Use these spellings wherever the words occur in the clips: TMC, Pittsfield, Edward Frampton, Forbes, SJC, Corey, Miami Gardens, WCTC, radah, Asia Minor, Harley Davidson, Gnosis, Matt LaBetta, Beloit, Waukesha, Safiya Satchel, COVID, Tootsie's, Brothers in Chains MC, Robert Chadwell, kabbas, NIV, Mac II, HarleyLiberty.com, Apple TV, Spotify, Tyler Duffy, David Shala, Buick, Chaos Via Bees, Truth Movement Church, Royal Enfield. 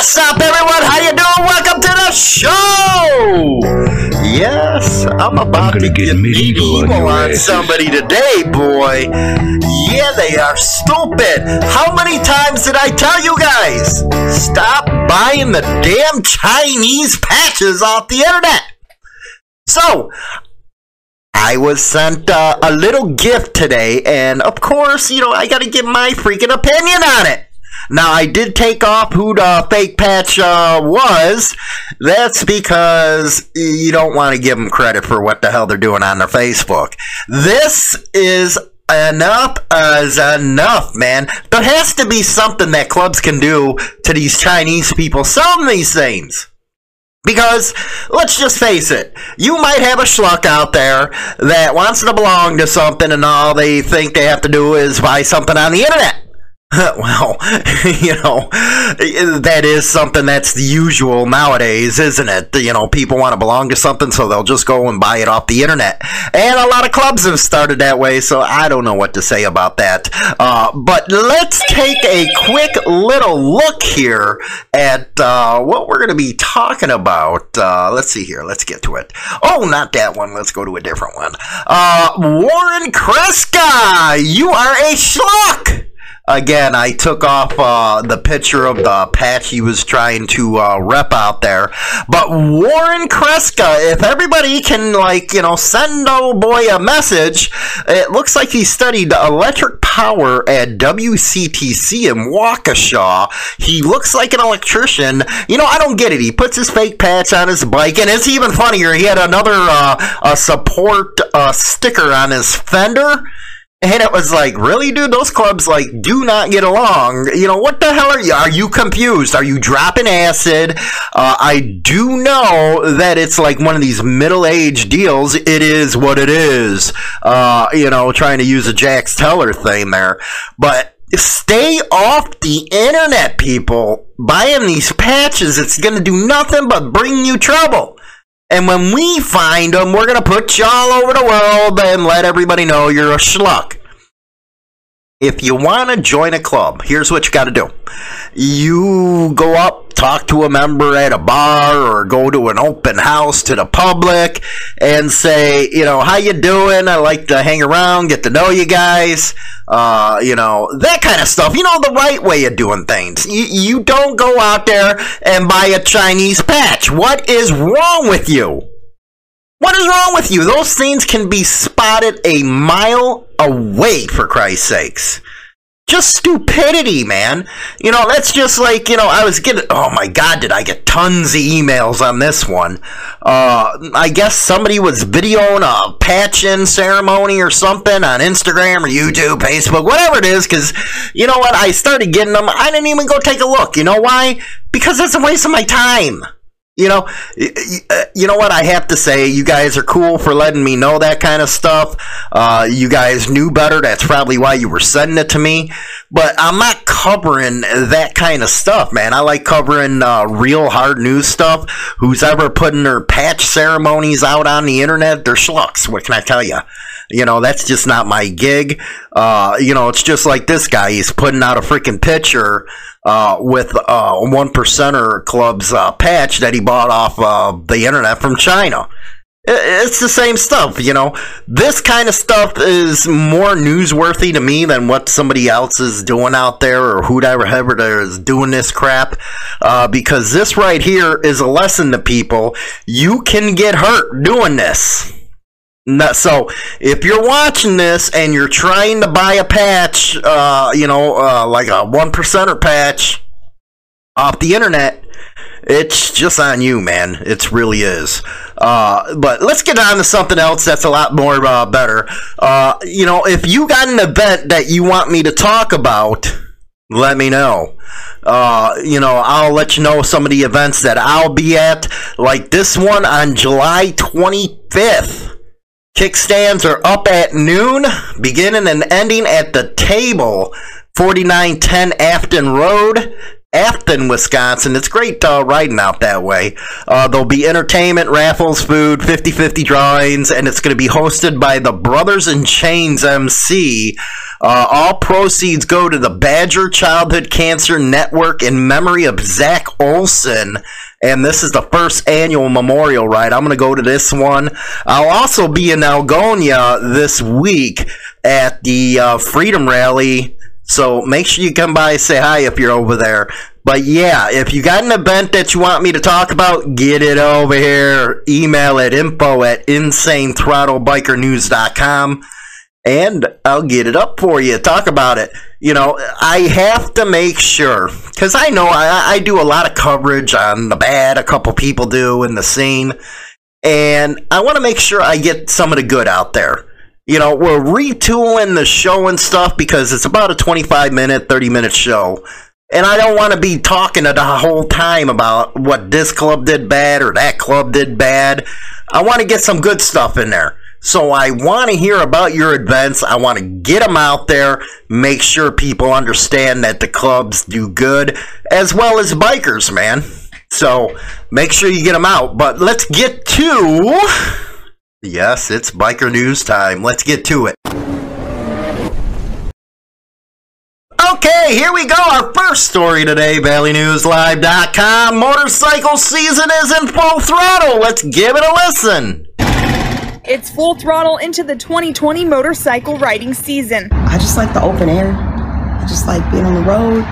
What's up, everyone? How you doing? Welcome to the show! Yes, I'm about to get medieval on somebody today, boy. Yeah, they are stupid. How many times did I tell you guys? Stop buying the damn Chinese patches off the internet. So, I was sent a little gift today, and of course, you know, I gotta give my freaking opinion on it. Now, I did take off who the fake patch was. That's because you don't want to give them credit for what the hell they're doing on their Facebook. This is enough is enough, man. There has to be something that clubs can do to these Chinese people selling these things. Because, let's just face it, you might have a schluck out there that wants to belong to something and all they think they have to do is buy something on the internet. Well, you know, that is something that's the usual nowadays, isn't it? You know, people want to belong to something, so they'll just go and buy it off the internet. And a lot of clubs have started that way, so I don't know what to say about that. But let's take a quick little look here at what we're going to be talking about. Let's see here. Let's get to it. Oh, not that one. Let's go to a different one. Warren Kreska, you are a schlock! Again, I took off the picture of the patch he was trying to rep out there. But Warren Kreska, if everybody can, like, you know, send old boy a message, it looks like he studied electric power at WCTC in Waukesha. He looks like an electrician. You know, I don't get it. He puts his fake patch on his bike, and it's even funnier. He had another a support sticker on his fender. And it was like, really, dude? Those clubs, like, do not get along. You know, what the hell are you? Are you confused? Are you dropping acid? I do know that it's like one of these middle-aged deals. It is what it is. You know, trying to use a Jax Teller thing there. But stay off the internet, people. Buying these patches, it's going to do nothing but bring you trouble. And when we find them, we're going to put you all over the world and let everybody know you're a schluck. If you want to join a club, here's what you got to do. You go up, talk to a member at a bar or go to an open house to the public and say, you know, how you doing? I like to hang around, get to know you guys. You know, that kind of stuff. You know, the right way of doing things. You don't go out there and buy a Chinese patch. What is wrong with you? What is wrong with you? Those things can be spotted a mile away, for Christ's sakes. Just stupidity, man. You know, that's just like, you know, I was getting, oh my God, did I get tons of emails on this one. I guess somebody was videoing a patch-in ceremony or something on Instagram or YouTube, Facebook, whatever it is, because, you know what, I started getting them. I didn't even go take a look. You know why? Because that's a waste of my time. You know what I have to say, you guys are cool for letting me know that kind of stuff. You guys knew better. That's probably why you were sending it to me. But I'm not covering that kind of stuff, man. I like covering real hard news stuff. Who's ever putting their patch ceremonies out on the internet, they're schlucks. What can I tell you? You know, that's just not my gig. You know, it's just like this guy. He's putting out a freaking picture with a 1%er club's patch that he bought off the internet from China. It's the same stuff, you know. This kind of stuff is more newsworthy to me than what somebody else is doing out there or whoever is doing this crap. Because this right here is a lesson to people. You can get hurt doing this. So if you're watching this and you're trying to buy a patch, you know, like a 1%er patch off the internet, it's just on you, man. It really is. But let's get on to something else that's a lot more better. You know, if you got an event that you want me to talk about, let me know. You know, I'll let you know some of the events that I'll be at, like this one on July 25th. Kickstands are up at noon, beginning and ending at the table, 4910 Afton Road, Afton, Wisconsin. It's great riding out that way. There'll be entertainment, raffles, food, 50-50 drawings, and it's going to be hosted by the Brothers in Chains MC. All proceeds go to the Badger Childhood Cancer Network in memory of Zach Olson. And this is the first annual memorial ride. I'm going to go to this one. I'll also be in Algonia this week at the Freedom Rally. So make sure you come by and say hi if you're over there. But yeah, if you got an event that you want me to talk about, get it over here. Email at info@InsaneThrottleBikerNews.com. And I'll get it up for you. Talk about it. You know, I have to make sure, because I know I do a lot of coverage on the bad, a couple people do in the scene, and I want to make sure I get some of the good out there. You know, we're retooling the show and stuff because it's about a 25-minute, 30-minute show, and I don't want to be talking the whole time about what this club did bad or that club did bad. I want to get some good stuff in there. So I want to hear about your events. I want to get them out there. Make sure people understand that the clubs do good as well as bikers, man. So make sure you get them out. But let's get to... Yes, it's biker news time. Let's get to it. Okay, here we go. Our first story today, ValleyNewsLive.com. Motorcycle season is in full throttle. Let's give it a listen. It's full throttle into the 2020 motorcycle riding season. I just like the open air. I just like being on the road.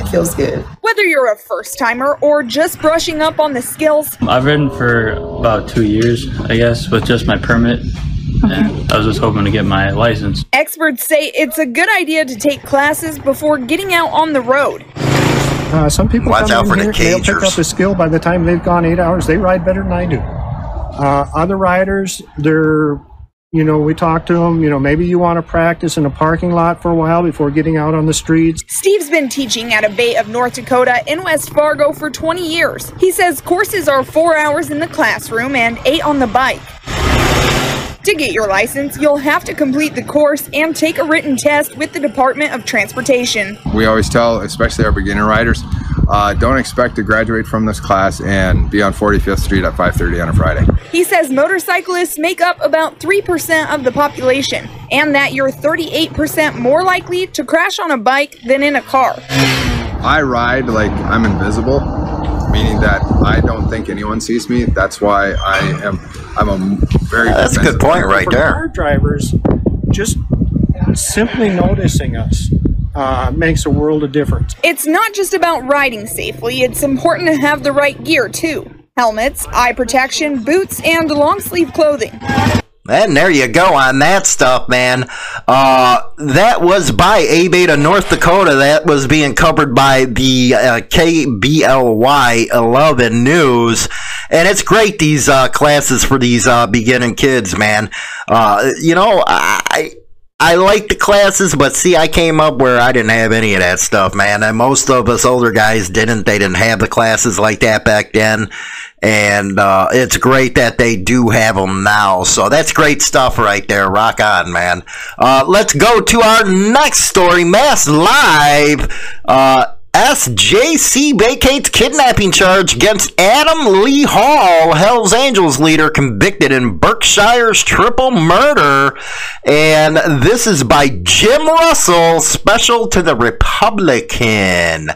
It feels good. Whether you're a first-timer or just brushing up on the skills. I've ridden for about 2 years, I guess, with just my permit. And I was just hoping to get my license. Experts say it's a good idea to take classes before getting out on the road. Some people come in here, they'll pick up a skill. By the time they've gone 8 hours, they ride better than I do. Other riders, they're, you know, we talk to them, you know, maybe you want to practice in a parking lot for a while before getting out on the streets. Steve's been teaching at a bay of North Dakota in West Fargo for 20 years. He says courses are 4 hours in the classroom and 8 on the bike. To get your license, you'll have to complete the course and take a written test with the Department of Transportation. We always tell, especially our beginner riders, don't expect to graduate from this class and be on 45th Street at 5:30 on a Friday. He says motorcyclists make up about 3% of the population, and that you're 38% more likely to crash on a bike than in a car. I ride like I'm invisible, meaning that I don't think anyone sees me. That's why I'm a very that's a good point right there. Car drivers just simply noticing us makes a world of difference. It's not just about riding safely. It's important to have the right gear too. Helmets, eye protection, boots, and long sleeve clothing. And there you go on that stuff, man. That was by A-Beta North Dakota. That was being covered by the KBLY 11 News. And it's great, these classes for these beginning kids, man. You know, I like the classes, but see, I came up where I didn't have any of that stuff, man. And most of us older guys didn't. They didn't have the classes like that back then. And it's great that they do have them now. So that's great stuff right there. Rock on, man. Let's go to our next story. Mass Live. SJC vacates kidnapping charge against Adam Lee Hall, Hell's Angels leader, convicted in Berkshire's triple murder. And this is by Jim Russell, special to the Republican.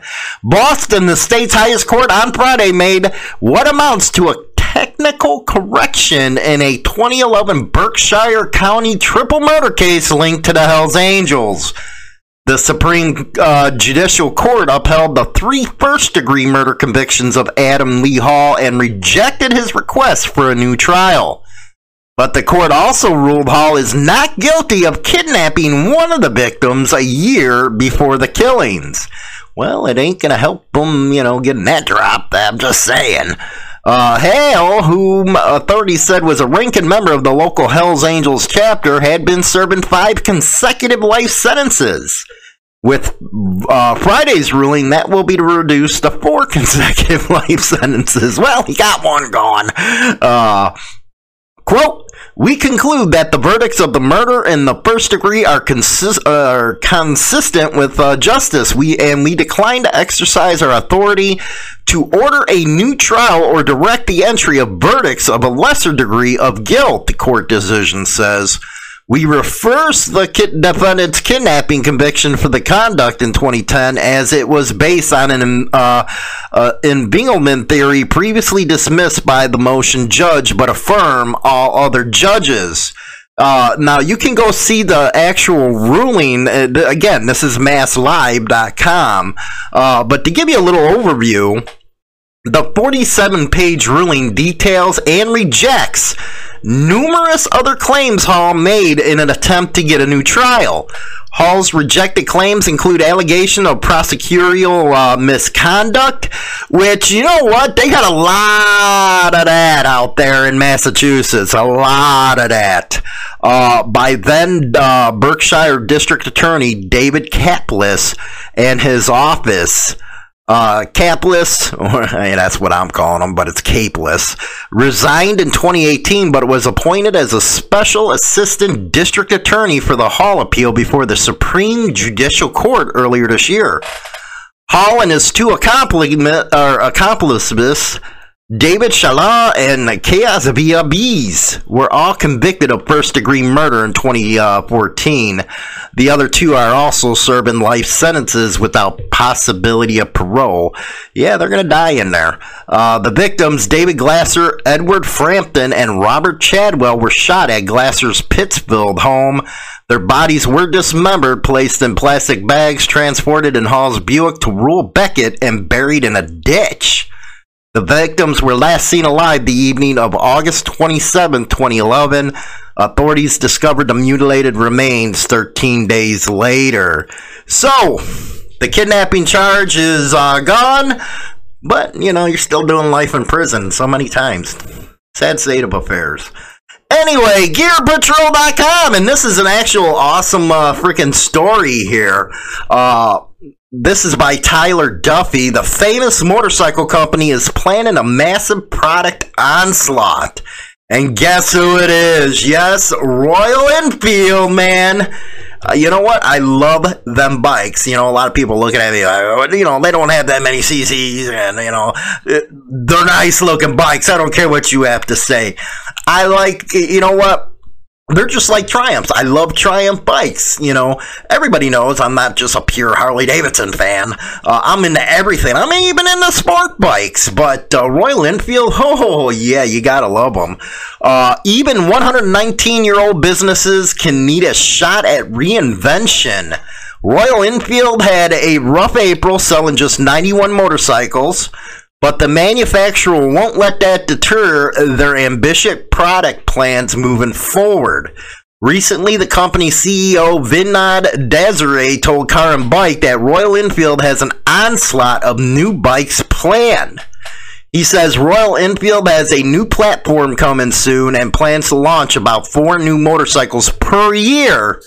Boston, the state's highest court on Friday, made what amounts to a technical correction in a 2011 Berkshire County triple murder case linked to the Hell's Angels. The Supreme Judicial Court upheld the 3 first-degree murder convictions of Adam Lee Hall and rejected his request for a new trial. But the court also ruled Hall is not guilty of kidnapping one of the victims a year before the killings. Well, it ain't going to help them, you know, getting that dropped, I'm just saying. Hale, whom authorities said was a ranking member of the local Hells Angels chapter, had been serving 5 consecutive life sentences. With Friday's ruling, that will be reduced to 4 consecutive life sentences. Well, he got one gone. Quote, we conclude that the verdicts of the murder and the first degree are consistent with justice. We decline to exercise our authority to order a new trial or direct the entry of verdicts of a lesser degree of guilt, the court decision says. We reverse the defendant's kidnapping conviction for the conduct in 2010, as it was based on an embezzlement theory previously dismissed by the motion judge, but affirm all other judges. Now, you can go see the actual ruling. Again, this is masslive.com. But to give you a little overview, the 47-page ruling details and rejects numerous other claims Hall made in an attempt to get a new trial. Hall's rejected claims include allegation of prosecutorial misconduct, which, you know what, they got a lot of that out there in Massachusetts, a lot of that. By then Berkshire District Attorney David Kaplis and his office. Kaplis, or that's what I'm calling him, but it's Kaplis, resigned in 2018, but was appointed as a special assistant district attorney for the Hall appeal before the Supreme Judicial Court earlier this year. Hall and his two accomplices, David Shala and Chaos Via Bees, were all convicted of first-degree murder in 2014. The other two are also serving life sentences without possibility of parole. Yeah, they're going to die in there. The victims, David Glasser, Edward Frampton, and Robert Chadwell, were shot at Glasser's Pittsfield home. Their bodies were dismembered, placed in plastic bags, transported in Hall's Buick to rural Beckett, and buried in a ditch. The victims were last seen alive the evening of August 27, 2011. Authorities discovered the mutilated remains 13 days later. So, the kidnapping charge is gone, but, you know, you're still doing life in prison so many times. Sad state of affairs. Anyway, GearPatrol.com, and this is an actual awesome freaking story here. This is by Tyler Duffy. The famous motorcycle company is planning a massive product onslaught. And guess who it is? Yes, Royal Enfield, man. You know what? I love them bikes. You know, a lot of people looking at me like, you know, they don't have that many CCs, and, you know, they're nice-looking bikes. I don't care what you have to say. I like, you know what? They're just like Triumphs. I love Triumph bikes. You know, everybody knows I'm not just a pure Harley Davidson fan. I'm into everything. I'm even into sport bikes. But Royal Enfield, oh yeah, you gotta love them. Even 119-year-old businesses can need a shot at reinvention. Royal Enfield had a rough April, selling just 91 motorcycles. But the manufacturer won't let that deter their ambitious product plans moving forward. Recently, the company's CEO, Vinod Desai, told Car & Bike that Royal Enfield has an onslaught of new bikes planned. He says Royal Enfield has a new platform coming soon and plans to launch about 4 new motorcycles per year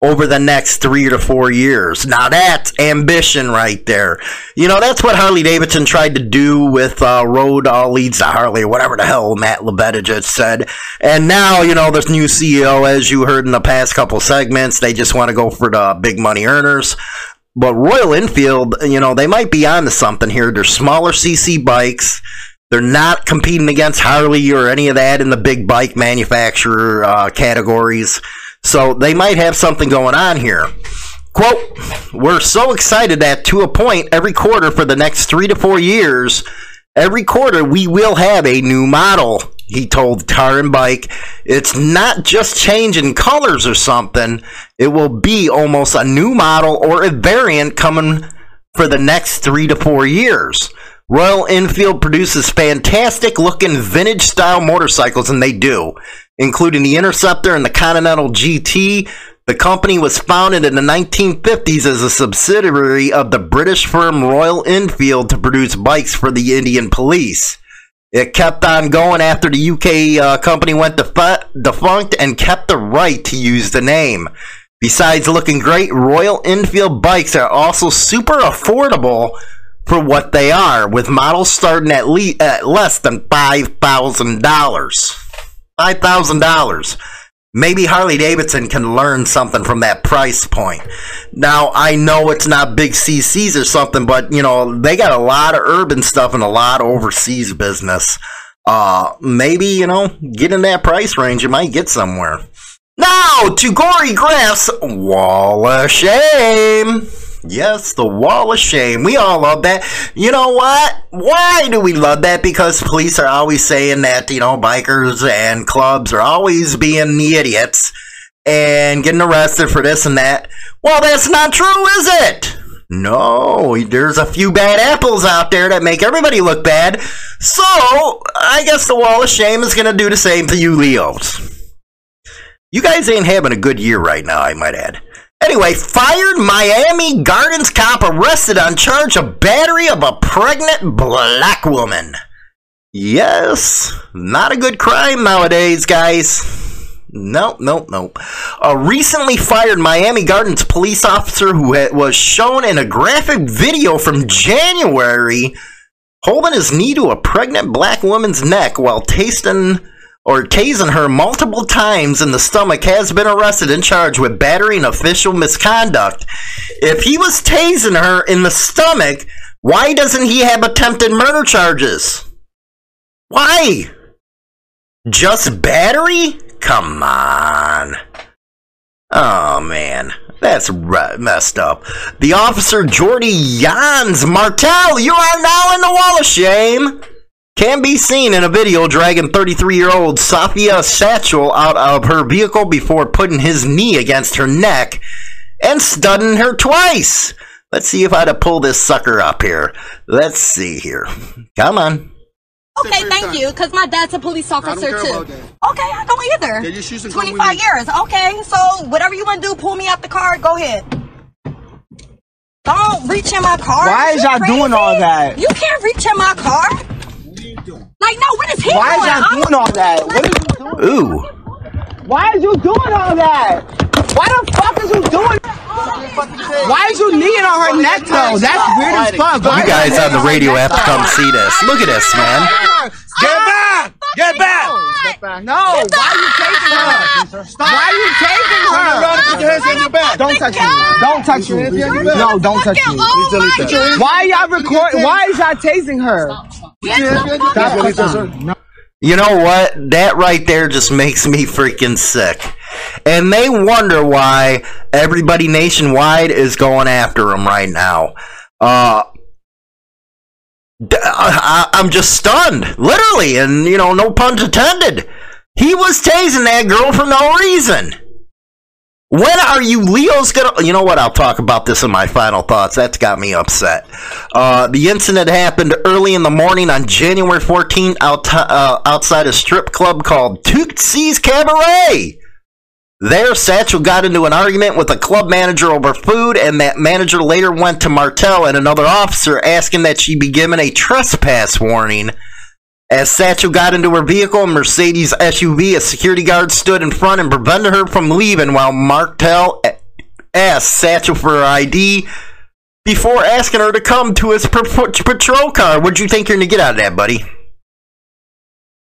over the next 3 to 4 years. Now that's ambition right there. You know, that's what Harley Davidson tried to do with Road All Leads to Harley, whatever the hell Matt LaBetta just said. And now, you know, this new CEO, as you heard in the past couple segments, they just want to go for the big money earners. But Royal Enfield, you know, they might be onto something here. They're smaller CC bikes. They're not competing against Harley or any of that in the big bike manufacturer categories. So they might have something going on here. Quote, "We're so excited that, to a point, every quarter for the next 3 to 4 years, every quarter we will have a new model," he told Car & Bike. "It's not just changing colors or something. It will be almost a new model or a variant coming for the next 3 to 4 years. Royal Enfield produces fantastic-looking vintage-style motorcycles," and they do, including the Interceptor and the Continental GT. The company was founded in the 1950s as a subsidiary of the British firm Royal Enfield to produce bikes for the Indian police. It kept on going after the UK company went defunct and kept the right to use the name. Besides looking great, Royal Enfield bikes are also super affordable for what they are, with models starting at less than $5,000. $5,000. Maybe Harley Davidson can learn something from that price point. Now, I know it's not big CCs or something, but, you know, they got a lot of urban stuff and a lot of overseas business. Maybe, you know, get in that price range, you might get somewhere. Now to Corey Graff's Wall of Shame. Yes, the Wall of Shame. We all love that. You know what? Why do we love that? Because police are always saying that, you know, bikers and clubs are always being the idiots and getting arrested for this and that. Well, that's not true, is it? No, there's a few bad apples out there that make everybody look bad. So, I guess the Wall of Shame is going to do the same for you Leos. You guys ain't having a good year right now, I might add. Anyway, fired Miami Gardens cop arrested on charge of battery of a pregnant black woman. Yes, not a good crime nowadays, guys. Nope. A recently fired Miami Gardens police officer who was shown in a graphic video from January holding his knee to a pregnant black woman's neck while tasing her multiple times in the stomach has been arrested and charged with battery and official misconduct. If he was tasing her in the stomach, why doesn't he have attempted murder charges? Why? Just battery? Come on. Oh, man. That's messed up. The officer, Jordy Jans Martel, you are now in the Wall of Shame. Can be seen in a video dragging 33-year-old Safiya Satchel out of her vehicle before putting his knee against her neck and studding her twice. Let's see if I can pull this sucker up here. Let's see here. Come on. Okay, thank you, because my dad's a police officer, too. Okay, I don't either. 25 years. Okay, so whatever you want to do, pull me out the car. Go ahead. Don't reach in my car. Why is y'all doing all that? You can't reach in my car. Like, no, what is he doing? Why is y'all doing all that? What are you doing? Ooh. Why is you doing all that? Why the fuck is you doing that? Why is you kneeing on her neck, though? That's weird as fuck. You guys on the radio have to come see this. Look at this, man. Get back! Get back! No, why are you taking her? Stop. Why are you taking her? Put your hands on your back. Don't touch me. Don't touch me. No, don't touch me. Why y'all recording? Why is y'all tasing her? You know what? That right there just makes me freaking sick. And they wonder why everybody nationwide is going after them right now. I'm just stunned. Literally. And, you know, no pun intended. He was tasing that girl for no reason. When are you Leos gonna... You know what? I'll talk about this in my final thoughts. That's got me upset. The incident happened early in the morning on January 14th outside a strip club called Tootsie's Cabaret. There, Satchel got into an argument with a club manager over food, and that manager later went to Martel and another officer asking that she be given a trespass warning. As Satchel got into her vehicle, Mercedes SUV, a security guard stood in front and prevented her from leaving while Martel asked Satchel for her ID before asking her to come to his patrol car. What'd you think you're going to get out of that, buddy?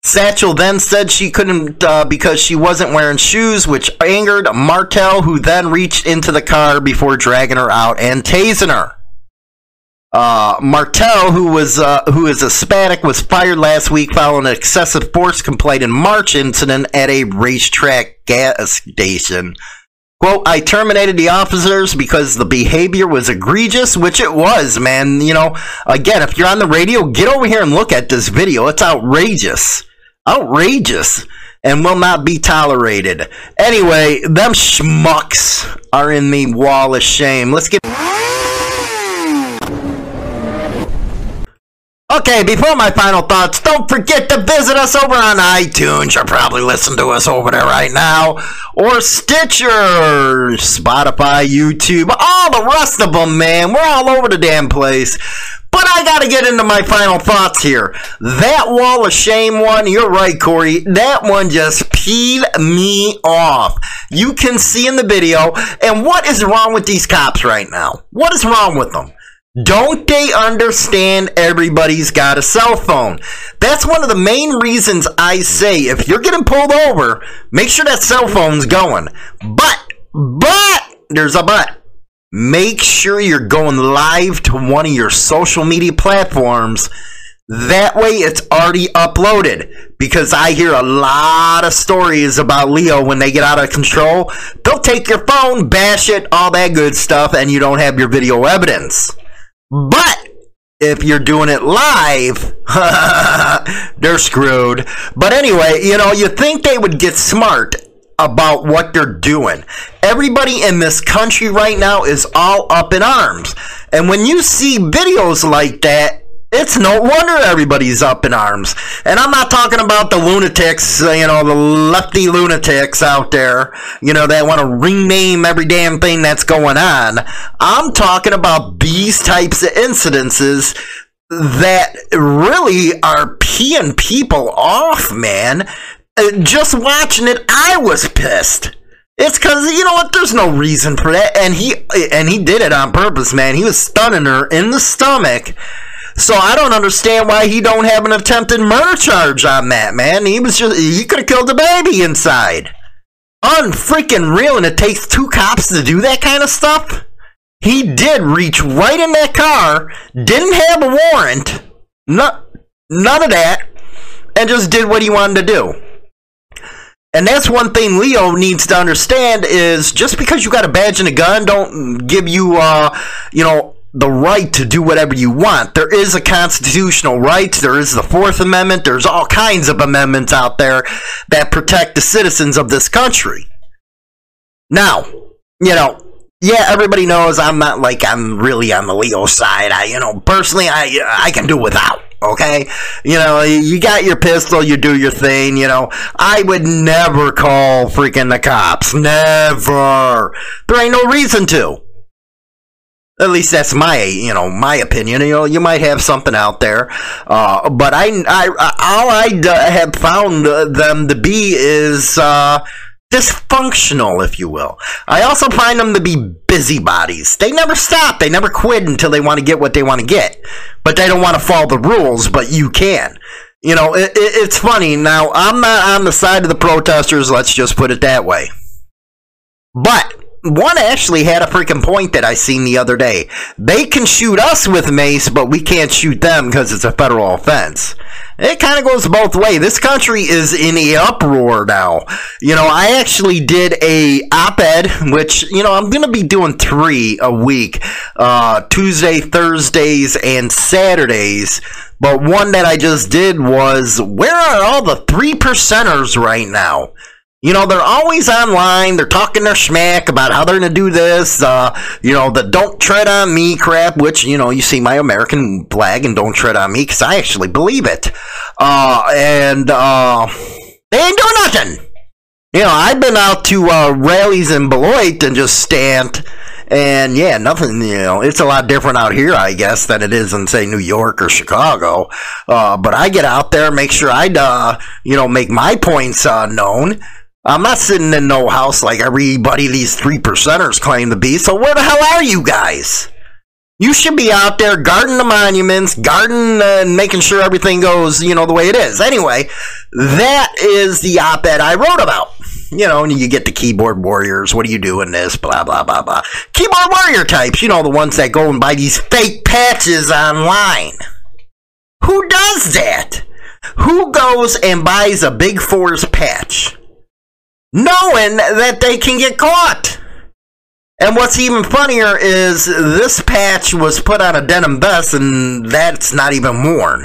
Satchel then said she couldn't because she wasn't wearing shoes, which angered Martel, who then reached into the car before dragging her out and tasing her. Martel, who is Hispanic, was fired last week following an excessive force complaint in March incident at a racetrack gas station. Quote, I terminated the officers because the behavior was egregious, which it was, man. You know, again, if you're on the radio, get over here and look at this video. It's outrageous. Outrageous. And will not be tolerated. Anyway, them schmucks are in the Wall of Shame. Let's get... Okay, before my final thoughts, don't forget to visit us over on iTunes. You're probably listening to us over there right now. Or Stitcher, Spotify, YouTube, all the rest of them, man. We're all over the damn place. But I gotta get into my final thoughts here. That Wall of Shame one, you're right, Corey. That one just peeled me off. You can see in the video. And what is wrong with these cops right now? What is wrong with them? Don't they understand everybody's got a cell phone? That's one of the main reasons I say if you're getting pulled over, make sure that cell phone's going. But, there's a but. Make sure you're going live to one of your social media platforms That way it's already uploaded, because I hear a lot of stories about Leo when they get out of control. They'll take your phone, bash it, all that good stuff, and you don't have your video evidence. But if you're doing it live, they're screwed. But anyway, you know, you think they would get smart about what they're doing. Everybody in this country right now is all up in arms. And when you see videos like that, it's no wonder everybody's up in arms. And I'm not talking about the lunatics, you know, the lefty lunatics out there, you know, that want to rename every damn thing that's going on. I'm talking about these types of incidences that really are peeing people off, man. Just watching it, I was pissed. It's because, you know what, there's no reason for that. And he did it on purpose, man. He was stunning her in the stomach. So I don't understand why he don't have an attempted murder charge on that, man. He could have killed the baby inside. Unfreaking real, and it takes two cops to do that kind of stuff. He did reach right in that car, didn't have a warrant, none of that, and just did what he wanted to do. And that's one thing Leo needs to understand is just because you got a badge and a gun don't give you, you know, the right to do whatever you want. There is a constitutional right. There is the Fourth Amendment. There's all kinds of amendments out there that protect the citizens of this country. Now, you know, yeah, everybody knows I'm not like I'm really on the Leo side. I personally can do without. Okay, you know, you got your pistol, you do your thing, you know. I would never call freaking the cops. Never. There ain't no reason to. At least that's my opinion. You know, you might have something out there, but all I have found them to be is dysfunctional, if you will. I also find them to be busybodies. They never stop. They never quit until they want to get what they want to get, but they don't want to follow the rules. But you can. You know, it's funny. Now, I'm not on the side of the protesters. Let's just put it that way. But one actually had a freaking point that I seen the other day. They can shoot us with mace, but we can't shoot them because it's a federal offense. It kind of goes both ways. This country is in an uproar now. You know, I actually did a op-ed, which, you know, I'm going to be doing 3 a week, Tuesday, Thursdays, and Saturdays. But one that I just did was, where are all the 3%ers right now? You know, they're always online. They're talking their smack about how they're going to do this. You know, the don't tread on me crap, which, you know, you see my American flag and don't tread on me because I actually believe it. And they ain't doing nothing. You know, I've been out to rallies in Beloit and just stand. And, yeah, nothing, you know, it's a lot different out here, I guess, than it is in, say, New York or Chicago. But I get out there and make sure I make my points known. I'm not sitting in no house like everybody these 3%ers claim to be. So where the hell are you guys? You should be out there guarding the monuments, guarding and making sure everything goes, you know, the way it is. Anyway, that is the op-ed I wrote about. You know, and you get the keyboard warriors. What are you doing this? Blah, blah, blah, blah. Keyboard warrior types. You know, the ones that go and buy these fake patches online. Who does that? Who goes and buys a Big Fours patch? Knowing that they can get caught. And what's even funnier is this patch was put on a denim vest and that's not even worn.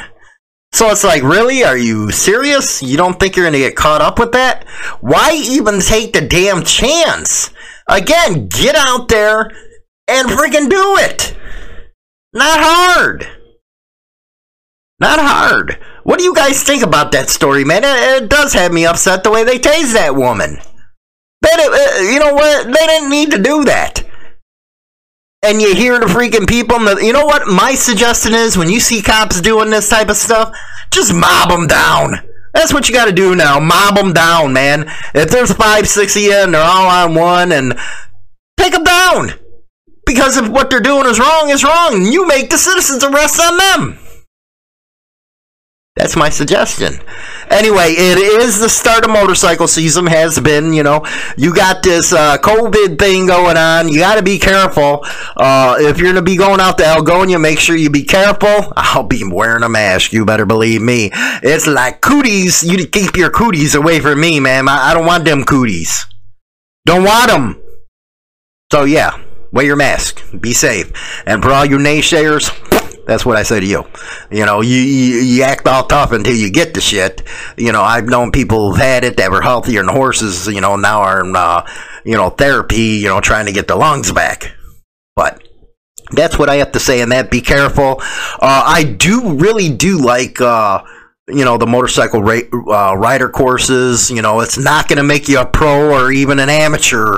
So it's like, really? Are you serious? You don't think you're going to get caught up with that? Why even take the damn chance? Again, get out there and freaking do it. Not hard. Not hard. What do you guys think about that story, man? It does have me upset the way they tased that woman. You know what? They didn't need to do that. And you hear the freaking people. You know what? My suggestion is when you see cops doing this type of stuff, just mob them down. That's what you got to do now. Mob them down, man. If there's 5, 6 of you and they're all on one, and take them down. Because if what they're doing is wrong, you make the citizens arrest on them. That's my suggestion. Anyway, it is the start of motorcycle season, has been, you know. You got this COVID thing going on. You got to be careful. If you're going to be going out to Algonia, make sure you be careful. I'll be wearing a mask. You better believe me. It's like cooties. You keep your cooties away from me, man. I don't want them cooties. Don't want them. So, yeah, wear your mask. Be safe. And for all your naysayers, that's what I say to you. You know, you act all tough until you get the shit. You know, I've known people who've had it that were healthier than horses, you know, now are in, you know, therapy, you know, trying to get the lungs back. But that's what I have to say in that. Be careful. I really do like, you know, the motorcycle rider courses. You know, it's not going to make you a pro or even an amateur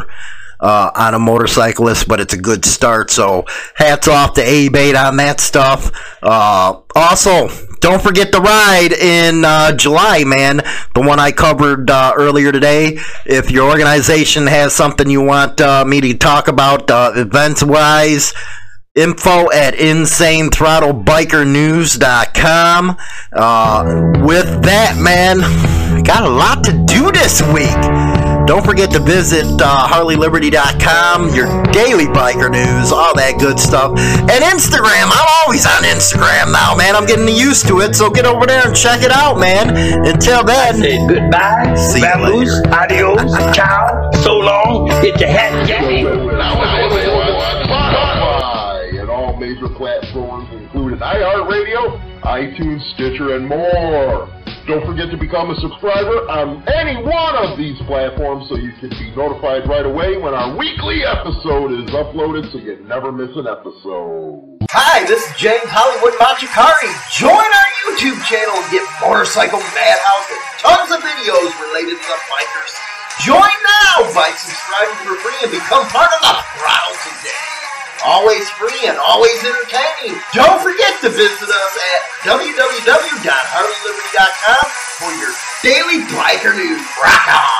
on a motorcyclist, but it's a good start. So hats off to A-Bait on that stuff. Also, don't forget the ride in July, man. The one I covered earlier today. If your organization has something you want me to talk about events-wise, info at InsaneThrottleBikerNews.com. With that, man, I got a lot to do this week. Don't forget to visit HarleyLiberty.com, your daily biker news, all that good stuff. And Instagram, I'm always on Instagram now, man. I'm getting used to it, so get over there and check it out, man. Until then, I say goodbye, see bamboos, you later. Adios, ciao, so long, get your hat, Jackie. And all major platforms, including iHeartRadio, iTunes, Stitcher, and more. Don't forget to become a subscriber on any one of these platforms so you can be notified right away when our weekly episode is uploaded so you never miss an episode. Hi, this is James Hollywood Majikari. Join our YouTube channel and get Motorcycle Madhouse with tons of videos related to the bikers. Join now by subscribing for free and become part of the crowd today. Always free and always entertaining. Don't forget to visit us at www.HarleyLiberty.com for your daily biker news. Rock on!